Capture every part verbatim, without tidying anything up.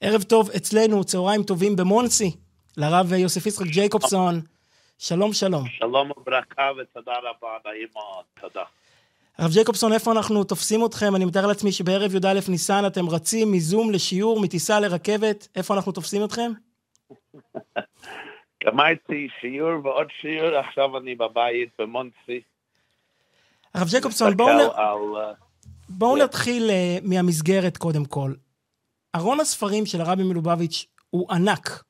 ערב טוב אצלנו, צהריים טובים במונסי, לרב יוסף יצחק ג'ייקובסון. שלום שלום. שלום וברכה ותודה רבה, נעים מאוד, תודה. הרב ג'ייקובסון, איפה אנחנו תופסים אתכם? אני מתאר לעצמי שבערב י"א ניסן אתם רצים מזום לשיעור, מטיסה לרכבת, איפה אנחנו תופסים אתכם? גמרתי שיעור ועוד שיעור, עכשיו אני בבית במונסי. הרב ג'ייקובסון, בואו, על... בואו yeah. נתחיל uh, מהמסגרת קודם כל. ארון הספרים של הרבי מלובביץ' הוא ענק.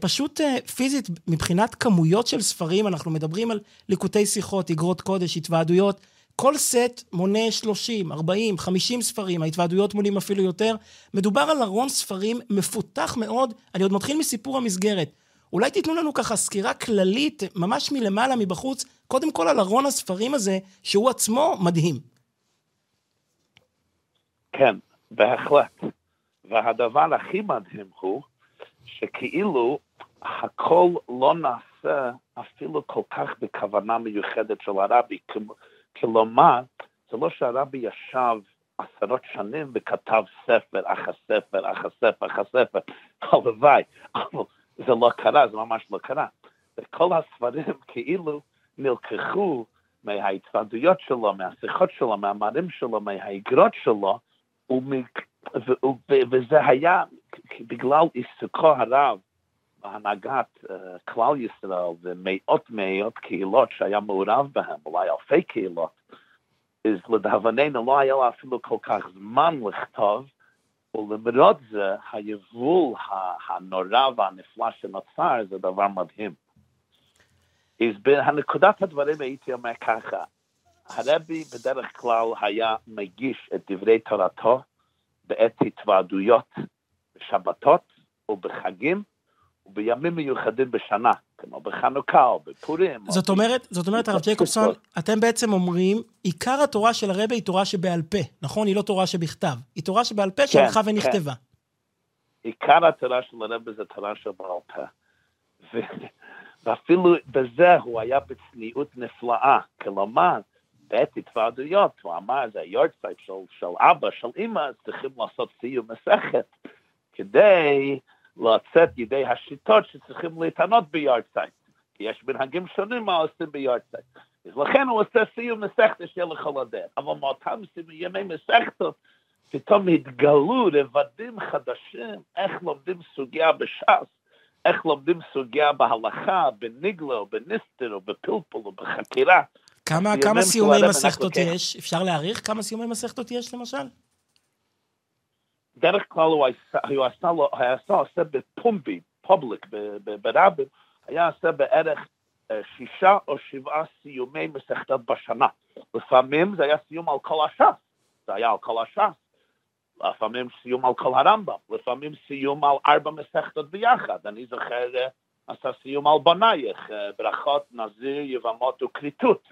פשוט פיזית, מבחינת כמויות של ספרים, אנחנו מדברים על ליקוטי שיחות, איגרות קודש, התוועדויות, כל סט מונה שלושים, ארבעים, חמישים ספרים, ההתוועדויות מונים אפילו יותר, מדובר על ארון ספרים מפותח מאוד. אני עוד מתחיל מסיפור המסגרת, אולי תיתנו לנו ככה סקירה כללית, ממש מלמעלה מבחוץ, קודם כל על ארון הספרים הזה, שהוא עצמו מדהים. כן, בהחלט, והדבר הכי מדהים הוא, שכאילו הכל לא נעשה אפילו כל כך בכוונה מיוחדת של הרבי, כלומר, זה לא שהרבי ישב עשרות שנים וכתב ספר, אחר ספר, אחר ספר, אחר ספר, הלוואי, אבל זה לא קרה, זה ממש לא קרה. וכל הספרים כאילו נלקחו מההתוועדויות שלו, מהשיחות שלו, מהמאמרים שלו, מהאיגרות שלו, ומקרחו. וזה היה בגלל עיסוקו הרב בהנהגת כלל ישראל ומאות מאות קהילות שהיה מעורב בהם, אולי אלפי קהילות, אז לדהבננו לא היה לו אפילו כל כך זמן לכתוב, ולמרות זה היבול הנורא והנפלא שנוצר זה דבר מדהים. אז בנקודת הדברים הייתי אומר ככה, הרבי בדרך כלל היה מגיש את דברי תורתו בעת התוועדויות בשבתות ובחגים ובימים מיוחדים בשנה, כמו בחנוכה או בפורים. זאת אומרת, זאת אומרת, הרב ג'ייקובסון, אתם בעצם אומרים, עיקר התורה של הרבי היא תורה שבעל פה, נכון? היא לא תורה שבכתב, היא תורה שבעל פה שהלכה ונכתבה. עיקר התורה של הרבי זה תורה שבעל פה. ואפילו בזה הוא היה בצניעות נפלאה, כלומר, בעת התוועדויות, הוא אמר, זה היורצייט של, של אבא, של אמא, צריכים לעשות סיום מסכת, כדי לצאת ידי השיטות שצריכים להתענות ביורצייט, כי יש מנהגים שונים מה עושים ביורצייט, אז לכן הוא עושה סיום מסכת שיהיה לכל הדרך, אבל מאותם ימי מסכתות, פתאום התגלו רבדים חדשים, איך לומדים סוגיה בש"ס, איך לומדים סוגיה בהלכה, בניגלה או בניסטר או בפלפול או בחקירה, כמה, כמה סיומי מסכתות יש? אפשר להעריך כמה סיומי מסכתות יש למשל? דרך כלל הוא עשה בפומבי, פובליק, ברבים, היה עשה בערך שישה או שבעה סיומי מסכתות בשנה. לפעמים זה היה סיום על כל הש"ס, זה היה על כל הש"ס. לפעמים סיום על כל הרמב"ם, לפעמים סיום על ארבע מסכתות ביחד. אני זוכר... עשה סיום על בנייך, ברכות, נזיר, יבמות וקריטות,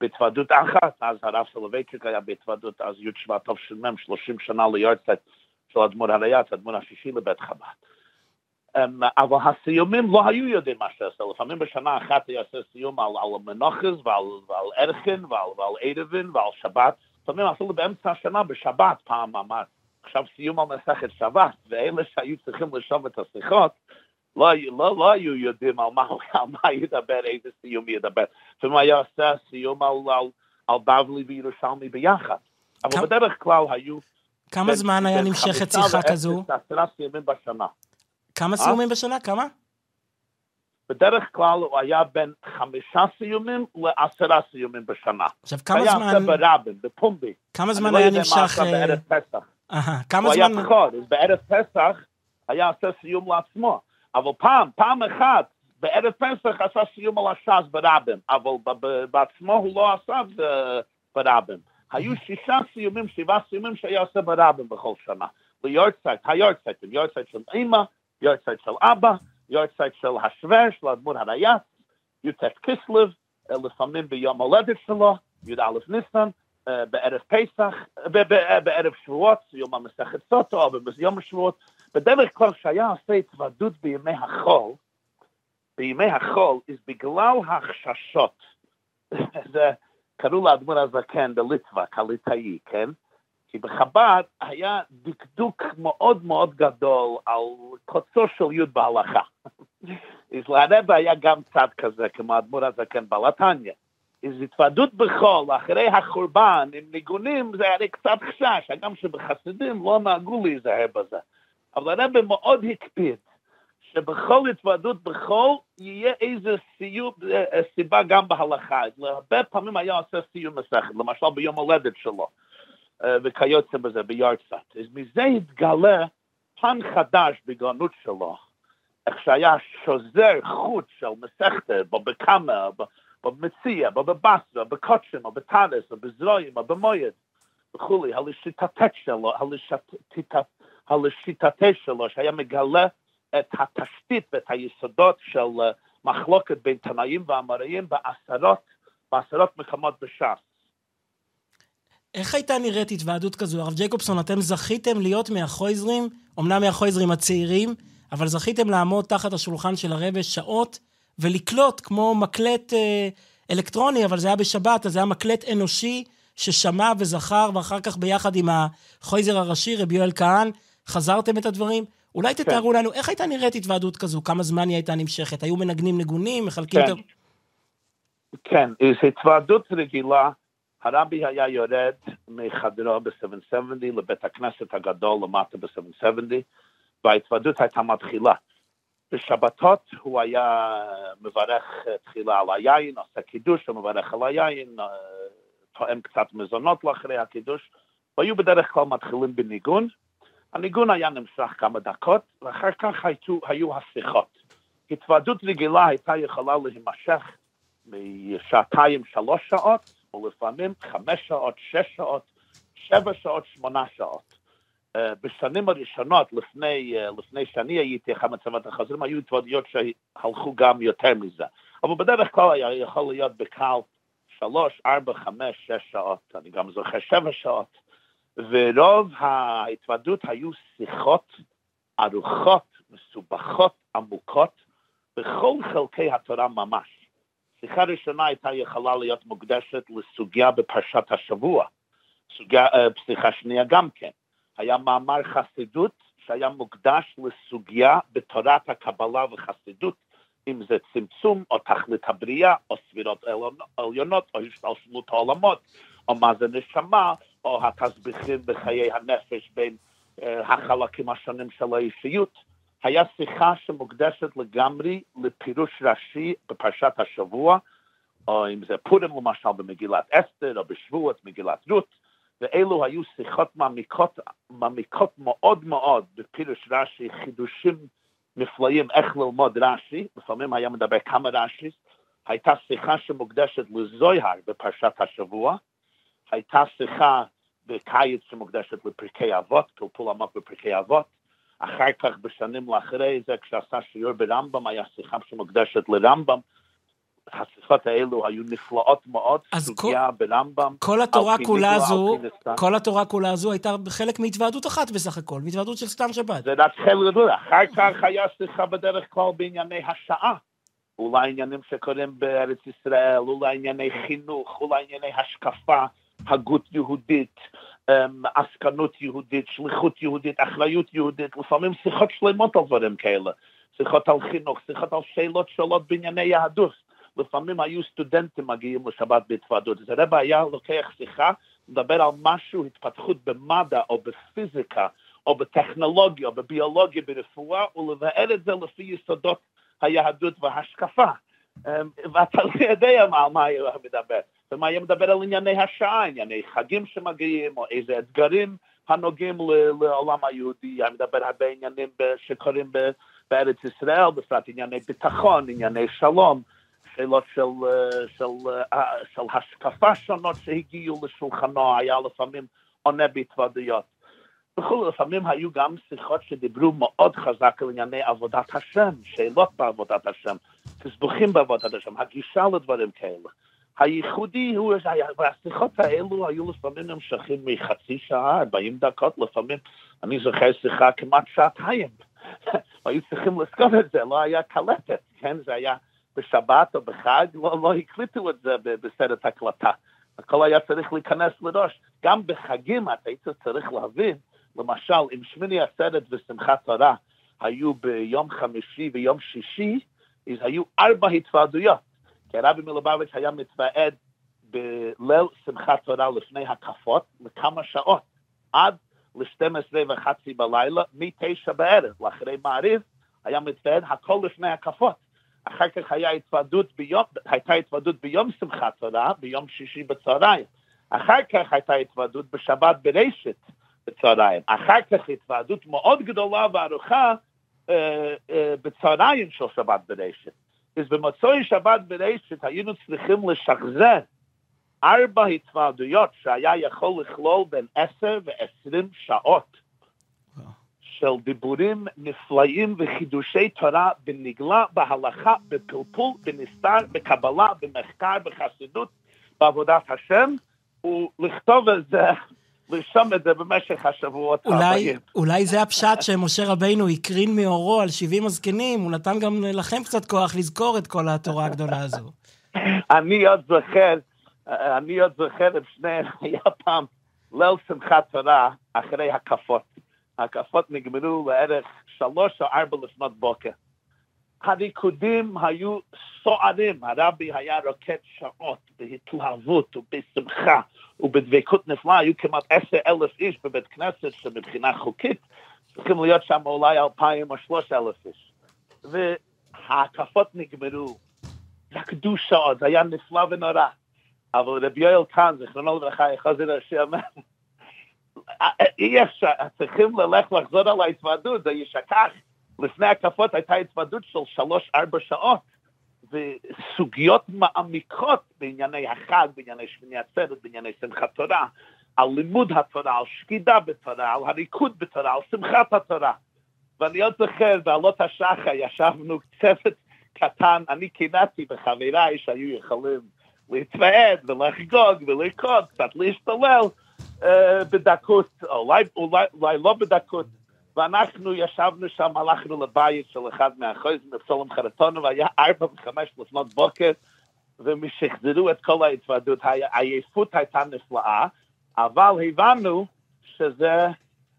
בהתוועדות אחת, אז הרב סולובייצ'יק היה בהתוועדות, אז י' שבט טוב של מם, שלושים שנה ליורצת של אדמו"ר הריי"צ, אדמו"ר השישי לבית חב"ד. אבל הסיומים לא היו יודעים מה שעשה, לפעמים בשנה אחת היה עושה סיום על מנוחז ועל ערכין ועל עירבין ועל שבת, לפעמים אפילו באמצע השנה בשבת פעם אמר, עכשיו סיום על מסכת שבת, ואלה שהיו צריכים לשום את השיחות, לא, לא, לא היו יודעים על מה, על מה ידבר, איזה סיום ידבר. ומה היה עושה סיום על, על, על בבלי וירושלמי ביחד. אבל כמה, בדרך כלל היו... כמה בין, זמן היה נמשכת שיחה כזו? עשרה סיומים בשנה. כמה סיומים בשנה? כמה? בדרך כלל הוא היה בין חמישה סיומים לעשרה סיומים בשנה. עכשיו כמה היה זמן... היה עושה ברבים, בפומבי. כמה זמן היה נמשך... אני לא יודע מה עשה בערב פסח. אה, כמה הוא זמן... הוא היה בחור, אז בערב פסח היה עושה סיום לעצמו. אבל פעם, פעם אחת, בערב פסח עשה סיום על הש"ס ברבים, אבל בעצמו הוא לא עשה ברבים. היו שישה סיומים, שבעה סיומים שהיה עושה ברבים בכל שנה. ליורצייט, היורצייט, יורצייט של אמא, יורצייט של אבא, יורצייט של השווה, של אדמו"ר הריי"צ, י"ט כסלו, לפעמים ביום הולדת שלו, י"א ניסן, בערב פסח, בערב שבועות, יום המסכת סוטו, או ביום השבועות. בדרך כלל שהיה עושה התוועדות בימי החול, בימי החול, אז בגלל החששות, זה קראו לאדמו"ר הזקן בליטווה, כליטאי, כן? כי בחב"ד היה דקדוק מאוד מאוד גדול על קוצו של יוד בהלכה. אז לרב היה גם צד כזה, כמו האדמו"ר הזקן בלתניא. אז התוועדות בחול, אחרי החורבן, עם ניגונים, זה היה קצת חשש, גם שבחסידים לא נהגו להיזהר בזה. אבל הרב מאוד הקפיד, שבכל התוועדות בחול, יהיה איזה סיום, סיבה גם בהלכה. הרבה פעמים היה עושה סיום מסכת, למשל ביום הולדת שלו, וכיוצא בזה, ביורצת. אז מזה התגלה פן חדש בגאונות שלו, איך שהיה שוזר חוץ של מסכת, בבקמה, במציאה, בבסרה, בקודשן, בטרס, בזרועים, במועד, וכולי, הלשיטתה שלו, שהיה מגלה את התשתית ואת היסודות של מחלוקת בין תנאים ואמוראים בעשרות, בעשרות מקומות בש"ס. איך הייתה נראית התוועדות כזו? הרב ג'ייקובסון, אתם זכיתם להיות מהחויזרים, אמנם מהחויזרים הצעירים, אבל זכיתם לעמוד תחת השולחן של הרבי שעות, ולקלוט כמו מקלט אה, אלקטרוני, אבל זה היה בשבת, אז זה היה מקלט אנושי, ששמע וזכר, ואחר כך ביחד עם החויזר הראשי, רב יואל כהן, חזרתם את הדברים. אולי כן. תתארו לנו, איך הייתה נראית התוועדות כזו? כמה זמן היא הייתה נמשכת? היו מנגנים נגונים, מחלקים... כן, את... כן. איזו התוועדות רגילה, הרבי היה יורד מחדרו ב-שבע שבעים לבית הכנסת הגדול למטה ב-שבע שבעים, וההתוועדות הייתה מתחילה. בשבתות הוא היה מברך תחילה על היין, עושה קידוש, הוא מברך על היין, תואם קצת מזונות לאחרי הקידוש, והיו בדרך כלל מתחילים בניגון. הניגון היה נמשך כמה דקות, ואחר כך היו, היו השיחות. התוועדות רגילה הייתה יכולה להימשך משעתיים, שלוש שעות, ולפעמים חמש שעות, שש שעות, שבע שעות, שמונה שעות. בשנים הראשונות, לפני, לפני שאני הייתי חמצבת החזרים, היו התוועדויות שהלכו גם יותר מזה. אבל בדרך כלל היה יכול להיות בקהל שלוש, ארבע, חמש, שש שעות, אני גם זוכר שבע שעות, ורוב ההתוועדות היו שיחות, ארוחות, מסובכות, עמוקות, בכל חלקי התורה ממש. שיחה ראשונה הייתה יכולה להיות מוקדשת לסוגיה בפרשת השבוע, סוגיה, שיחה שנייה גם כן. היה מאמר חסידות שהיה מוקדש לסוגיה בתורת הקבלה וחסידות, אם זה צמצום או תכלית הבריאה או סבירות עליונות או השתלשלות העולמות או מה זה נשמה או התסביכים בחיי הנפש בין אה, החלקים השונים של האישיות. היה שיחה שמוקדשת לגמרי לפירוש ראשי בפרשת השבוע, או אם זה פורים למשל במגילת אסתר או בשבועות מגילת רות, ואלו היו שיחות מעמיקות, מעמיקות מאוד מאוד בפירוש רש"י, חידושים נפלאים איך ללמוד רש"י, לפעמים היה מדבר כמה רש"י. הייתה שיחה שמוקדשת לזוהר בפרשת השבוע, הייתה שיחה בקיץ שמוקדשת לפרקי אבות, פלפול עמוק בפרקי אבות, אחר כך בשנים לאחרי זה כשעשה שיעור ברמב"ם היה שיחה שמוקדשת לרמב"ם. השיחות האלו היו נפלאות מאוד, סוגיה ברמב"ם. כל התורה כולה הזו, כל התורה כולה הזו הייתה חלק מהתוועדות אחת בסך הכל, מהתוועדות של סתם שבת. זה רק חלק, אחר כך היה שיחה בדרך כלל בענייני השעה, אולי עניינים שקוראים בארץ ישראל, אולי ענייני חינוך, אולי ענייני השקפה, הגות יהודית, עסקנות יהודית, שליחות יהודית, אחריות יהודית, לפעמים שיחות שלמות על דברים כאלה, שיחות על חינוך, שיחות על שאלות שאלות בענייני יהדות. לפעמים היו סטודנטים מגיעים לשבת בהתוועדות. אז הרב היה לוקח שיחה, מדבר על משהו, התפתחות במדע או בפיזיקה, או בטכנולוגיה, או בביולוגיה, ברפואה, ולבאר את זה לפי יסודות היהדות וההשקפה. ואתה יודע מה, מה היה מדבר. ומה היה מדבר על ענייני השעה, ענייני חגים שמגיעים, או איזה אתגרים הנוגעים לעולם היהודי. היה מדבר הרבה עניינים שקורים בארץ ישראל, בפרט ענייני ביטחון, ענייני שלום, שאלות של, של, של, של השקפה שונות שהגיעו לשולחנו, היה לפעמים עונה בהתוועדויות. וכולי, לפעמים היו גם שיחות שדיברו מאוד חזק על ענייני עבודת השם, שאלות בעבודת השם, תסבוכים בעבודת השם, הגישה לדברים כאלה. הייחודי הוא, והשיחות האלו היו לפעמים נמשכים מחצי שעה, ארבעים דקות, לפעמים אני זוכר שיחה כמעט שעתיים. היו צריכים לזכור את זה, לא היה קלטת, כן, זה היה... בשבת או בחג, לא, לא הקליטו את זה בסרט הקלטה. הכל היה צריך להיכנס לראש. גם בחגים אתה היית צריך להבין, למשל, אם שמיני עשרת ושמחת תורה היו ביום חמישי ויום שישי, אז היו ארבע התוועדויות. כי הרבי מלובביץ' היה מתוועד בליל שמחת תורה לפני הקפות, לכמה שעות, עד ל-שתים עשרה וחצי בלילה, מתשע בערב, לאחרי מעריב, היה מתוועד הכל לפני הקפות. אחר כך היה התוועדות ביום, הייתה התוועדות ביום שמחת תורה, ביום שישי בצהריים. אחר כך הייתה התוועדות בשבת בראשית בצהריים. אחר כך התוועדות מאוד גדולה וארוכה אה, אה, בצהריים של שבת בראשית. אז במצוי שבת בראשית היינו צריכים לשחזר ארבע התוועדויות שהיה יכול לכלול בין עשר ועשרים שעות של דיבורים נפלאים וחידושי תורה בנגלה, בהלכה, בפלפול, בנסתר, בקבלה, במחקר, בחסידות, בעבודת השם, ולכתוב את זה, לרשום את זה במשך השבועות הבאים. אולי זה הפשט שמשה רבינו הקרין מאורו על שבעים הזקנים, הוא נתן גם לכם קצת כוח לזכור את כל התורה הגדולה הזו. אני עוד זוכר, אני עוד זוכר, שני, היה פעם ליל שמחת תורה אחרי הקפות. הקפות נגמרו בערך שלוש או ארבע לפנות בוקר. הריקודים היו סוערים, הרבי היה רוקד שעות בהתלהבות ובשמחה ובדבקות נפלאה, היו כמעט עשר אלף איש בבית כנסת, שמבחינה חוקית צריכים להיות שם אולי אלפיים או שלוש אלף איש. והקפות נגמרו, רקדו שעות, היה נפלא ונורא. אבל רב יואל כהן, זכרונו לברכה, החזיר הראשי אומר, אי אפשר, צריכים ללך לחזור על ההתוועדות, זה ישכח. לפני הקפות הייתה התוועדות של שלוש ארבע שעות, וסוגיות מעמיקות בענייני החג, בענייני שמיני עצרת, בענייני שמחת תורה, על לימוד התורה, על שקידה בתורה, על הריקוד בתורה, על שמחת התורה. ואני עוד זוכר, בעלות השחר ישבנו צוות קטן, אני קינאתי בחבריי שהיו יכולים להתוועד ולחגוג ולרקוד, קצת להשתולל, בדקות, אולי, אולי, אולי לא בדקות, ואנחנו ישבנו שם, הלכנו לבית של אחד מהחוז, מבשולם חרטונו, והיה ארבע וחמש לפנות בוקר, ומשחזרו את כל ההתוועדות, העייפות הייתה נפלאה, אבל הבנו שזה,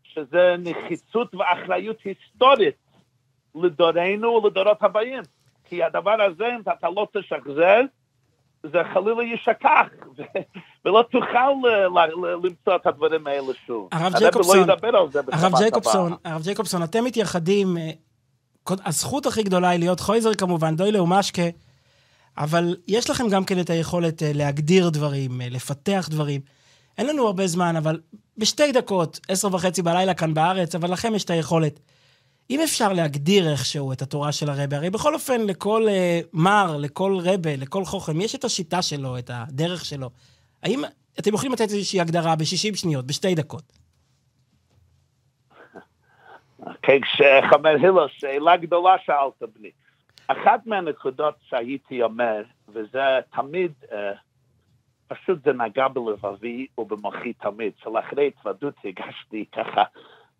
שזה נחיצות ואחריות היסטורית לדורנו ולדורות הבאים, כי הדבר הזה, אם אתה לא תשחזר, זה חלילה ישכח, ולא תוכל למצוא את הדברים האלה שוב. הרב ג'ייקובסון, הרב ג'ייקובסון, הרב ג'ייקובסון, אתם מתייחדים, הזכות הכי גדולה היא להיות חויזר כמובן, דוילה ומשקה, אבל יש לכם גם כן את היכולת להגדיר דברים, לפתח דברים. אין לנו הרבה זמן, אבל בשתי דקות, עשר וחצי בלילה כאן בארץ, אבל לכם יש את היכולת. אם אפשר להגדיר איכשהו את התורה של הרבי, הרי בכל אופן לכל מר, לכל רבי, לכל חוכם, יש את השיטה שלו, את הדרך שלו. האם אתם יכולים לתת איזושהי הגדרה ב-שישים שניות, בשתי דקות? כן, כשחמר הילוס, שאלה גדולה שאלת בני. אחת מהנקודות שהייתי אומר, וזה תמיד, פשוט זה נגע בלבבי ובמוחי תמיד, שלאחרי התוועדות הגשתי ככה,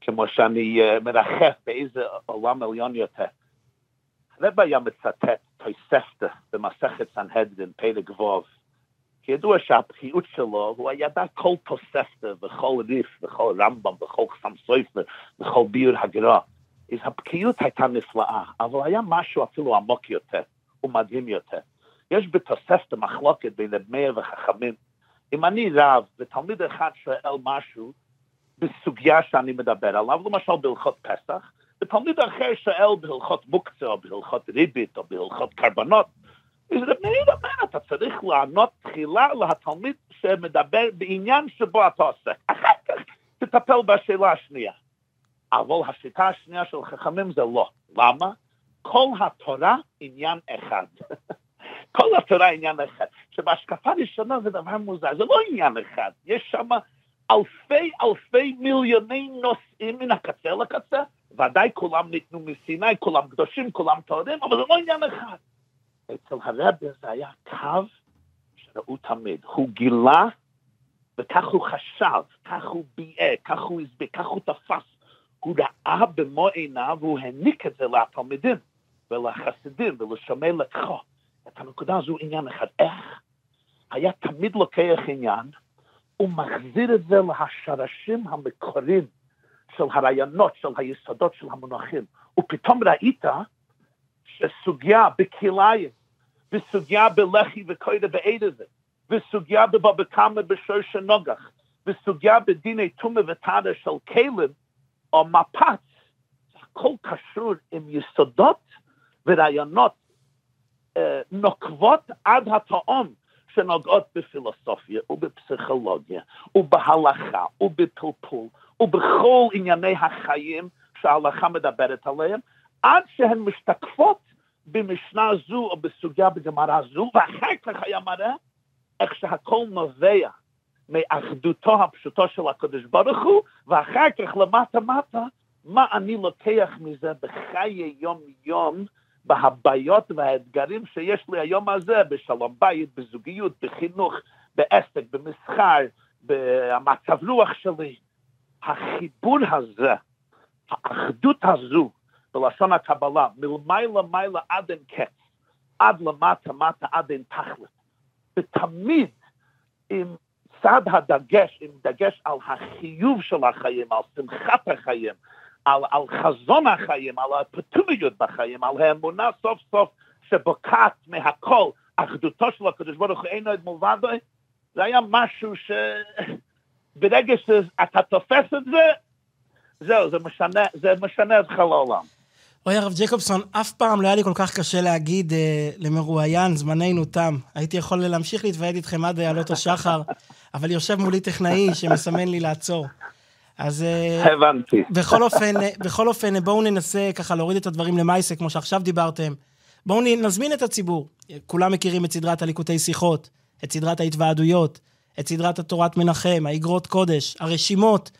כמו שאני מרחף באיזה עולם עליון יותר. הרב היה מצטט תוספתא במסכת סנהדרין, פרק ו', כי ידוע שהבקיאות שלו, הוא ידע כל תוספתא וכל ריף וכל רמב"ם וכל סמסויפר וכל ביור הגר"א. אז הבקיאות הייתה נפלאה, אבל היה משהו אפילו עמוק יותר ומדהים יותר. יש בתוספתא מחלוקת בין רמ"י וחכמים. אם אני רב ותלמיד אחד שואל משהו, בסוגיה שאני מדבר עליו, למשל בהלכות פסח, ותלמיד אחר שואל בהלכות מוקצה, או בהלכות ריבית, או בהלכות קרבנות, אז רב מאיר אומר, אתה צריך לענות תחילה להתלמיד שמדבר בעניין שבו אתה עושה. אחר כך תטפל בשאלה השנייה. אבל השיטה השנייה של חכמים זה לא. למה? כל התורה עניין אחד. כל התורה עניין אחד. שבהשקפה ראשונה זה דבר מוזר, זה לא עניין אחד. יש שם אלפי אלפי מיליוני נושאים מן הקצה לקצה, ודאי כולם ניתנו מסיני, כולם קדושים, כולם תורים, אבל זה לא עניין אחד. אצל הרבי זה היה קו שראו תמיד, הוא גילה וכך הוא חשב, כך הוא ביאה, כך הוא הסביר, כך הוא תפס, הוא ראה במו עיניו והוא העניק את זה לתלמידים ולחסידים ולשומר לקחו. את הנקודה הזו עניין אחד, איך היה תמיד לוקח עניין, הוא מחזיר את זה להשרשים המקורים של הרעיונות, של היסודות, של המונחים. ופתאום ראית שסוגיה בקיליים, וסוגיה בלחי וקוידה בעדזה, וסוגיה בבבא קמא בשורש נוגח, וסוגיה בדיני תומה ותארה של כלים, או מפץ, הכל קשור עם יסודות ורעיונות אה, נוקבות עד התאום, שנוגעות בפילוסופיה ובפסיכולוגיה ובהלכה ובפלפול ובכל ענייני החיים שההלכה מדברת עליהם, עד שהן משתקפות במשנה זו או בסוגיה בגמרא זו, ואחר כך היה מראה איך שהכל נובע מאחדותו הפשוטו של הקדוש ברוך הוא, ואחר כך למטה מטה מה אני לוקח מזה בחיי יום יום, בהבעיות והאתגרים שיש לי היום הזה, בשלום בית, בזוגיות, בחינוך, בעסק, במסחר, במצב רוח שלי. החיבור הזה, האחדות הזו, בלשון הקבלה, מלמעלה למעלה עד אין קץ, עד למטה מטה עד אין תכלת, ותמיד עם צד הדגש, עם דגש על החיוב של החיים, על שמחת החיים, על, על חזון החיים, על האפוטומיות בחיים, על האמונה סוף סוף שבוקעת מהכל, אחדותו של הקדוש ברוך הוא אינו את מובדו, זה היה משהו שברגע שאתה תופס את זה, זהו, זה משנה, זה משנה את כל העולם. רואי הרב ג'ייקובסון, אף פעם לא היה לי כל כך קשה להגיד אה, למרואיין, זמננו תם, הייתי יכול להמשיך להתוועד איתכם עד עלות השחר, אבל יושב מולי טכנאי שמסמן לי לעצור. אז הבנתי. בכל אופן, בכל אופן, בואו ננסה ככה להוריד את הדברים למעשה, כמו שעכשיו דיברתם. בואו נזמין את הציבור. כולם מכירים את סדרת הליקוטי שיחות, את סדרת ההתוועדויות, את סדרת התורת מנחם, האיגרות קודש, הרשימות.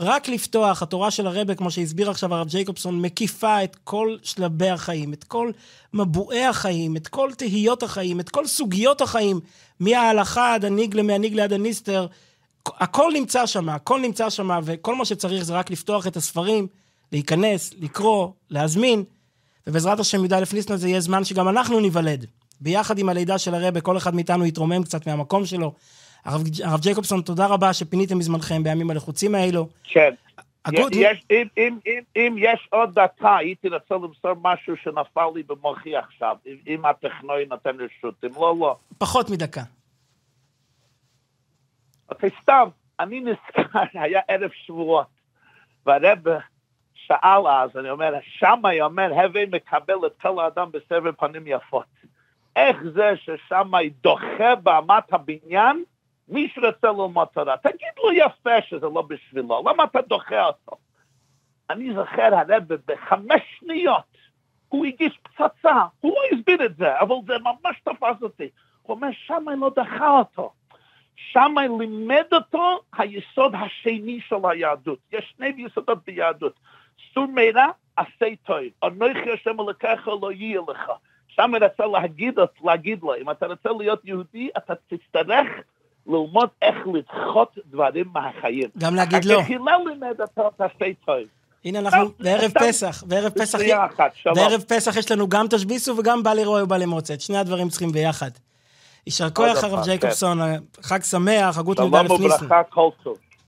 רק לפתוח, התורה של הרבי, כמו שהסביר עכשיו הרב ג'ייקובסון, מקיפה את כל שלבי החיים, את כל מבואי החיים, את כל תהיות החיים, את כל סוגיות החיים, מההלכה עד הניגלה, מהניגלה עד הניסתר, הכל נמצא שם, הכל נמצא שם, וכל מה שצריך זה רק לפתוח את הספרים, להיכנס, לקרוא, להזמין, ובעזרת השם ידע לפניסנו, זה יהיה זמן שגם אנחנו ניוולד, ביחד עם הלידה של הרבי, כל אחד מאיתנו יתרומם קצת מהמקום שלו. הרב, הרב ג'ייקובסון, תודה רבה שפיניתם מזמנכם בימים הלחוצים האלו. כן. הגוד... יש, אם, אם, אם, אם יש עוד דקה, הייתי רוצה למסור משהו שנפל לי במוחי עכשיו, אם הטכנוי נותן רשות, אם לא, לא. פחות מדקה. אוקיי, סתם, אני נזכר, היה ערב שבועות, והרב שאל אז, אני אומר, שם היא אומר, הווי מקבל את כל האדם בסבר פנים יפות. איך זה ששם היא דוחה באמת הבניין, מי שרצה ללמוד תורה? תגיד לו יפה שזה לא בשבילו, למה אתה דוחה אותו? אני זוכר הרב בחמש שניות, הוא הגיש פצצה, הוא לא הסביר את זה, אבל זה ממש תפס אותי. הוא אומר, שם היא לא דחה אותו. שם לימד אותו היסוד השני של היהדות. יש שני יסודות ביהדות. סור מרע, עשה טוב. אנוכי השם אלוקיך לא יהיה לך. שם רצה להגיד, להגיד לו, אם אתה רוצה להיות יהודי, אתה תצטרך ללמוד איך לדחות דברים מהחיים. גם להגיד לא. הכחילה לימד אותו עשה טוב. הנה אנחנו בערב פסח, בערב פסח, בערב פסח יש לנו גם תשביסו וגם בא לרועי ובא למוצאת. שני הדברים צריכים ביחד. ישר כוח הרב ג'ייקובסון, חג שמח, חגות מגדל לפניסנו. שלום וברכה כל טוב.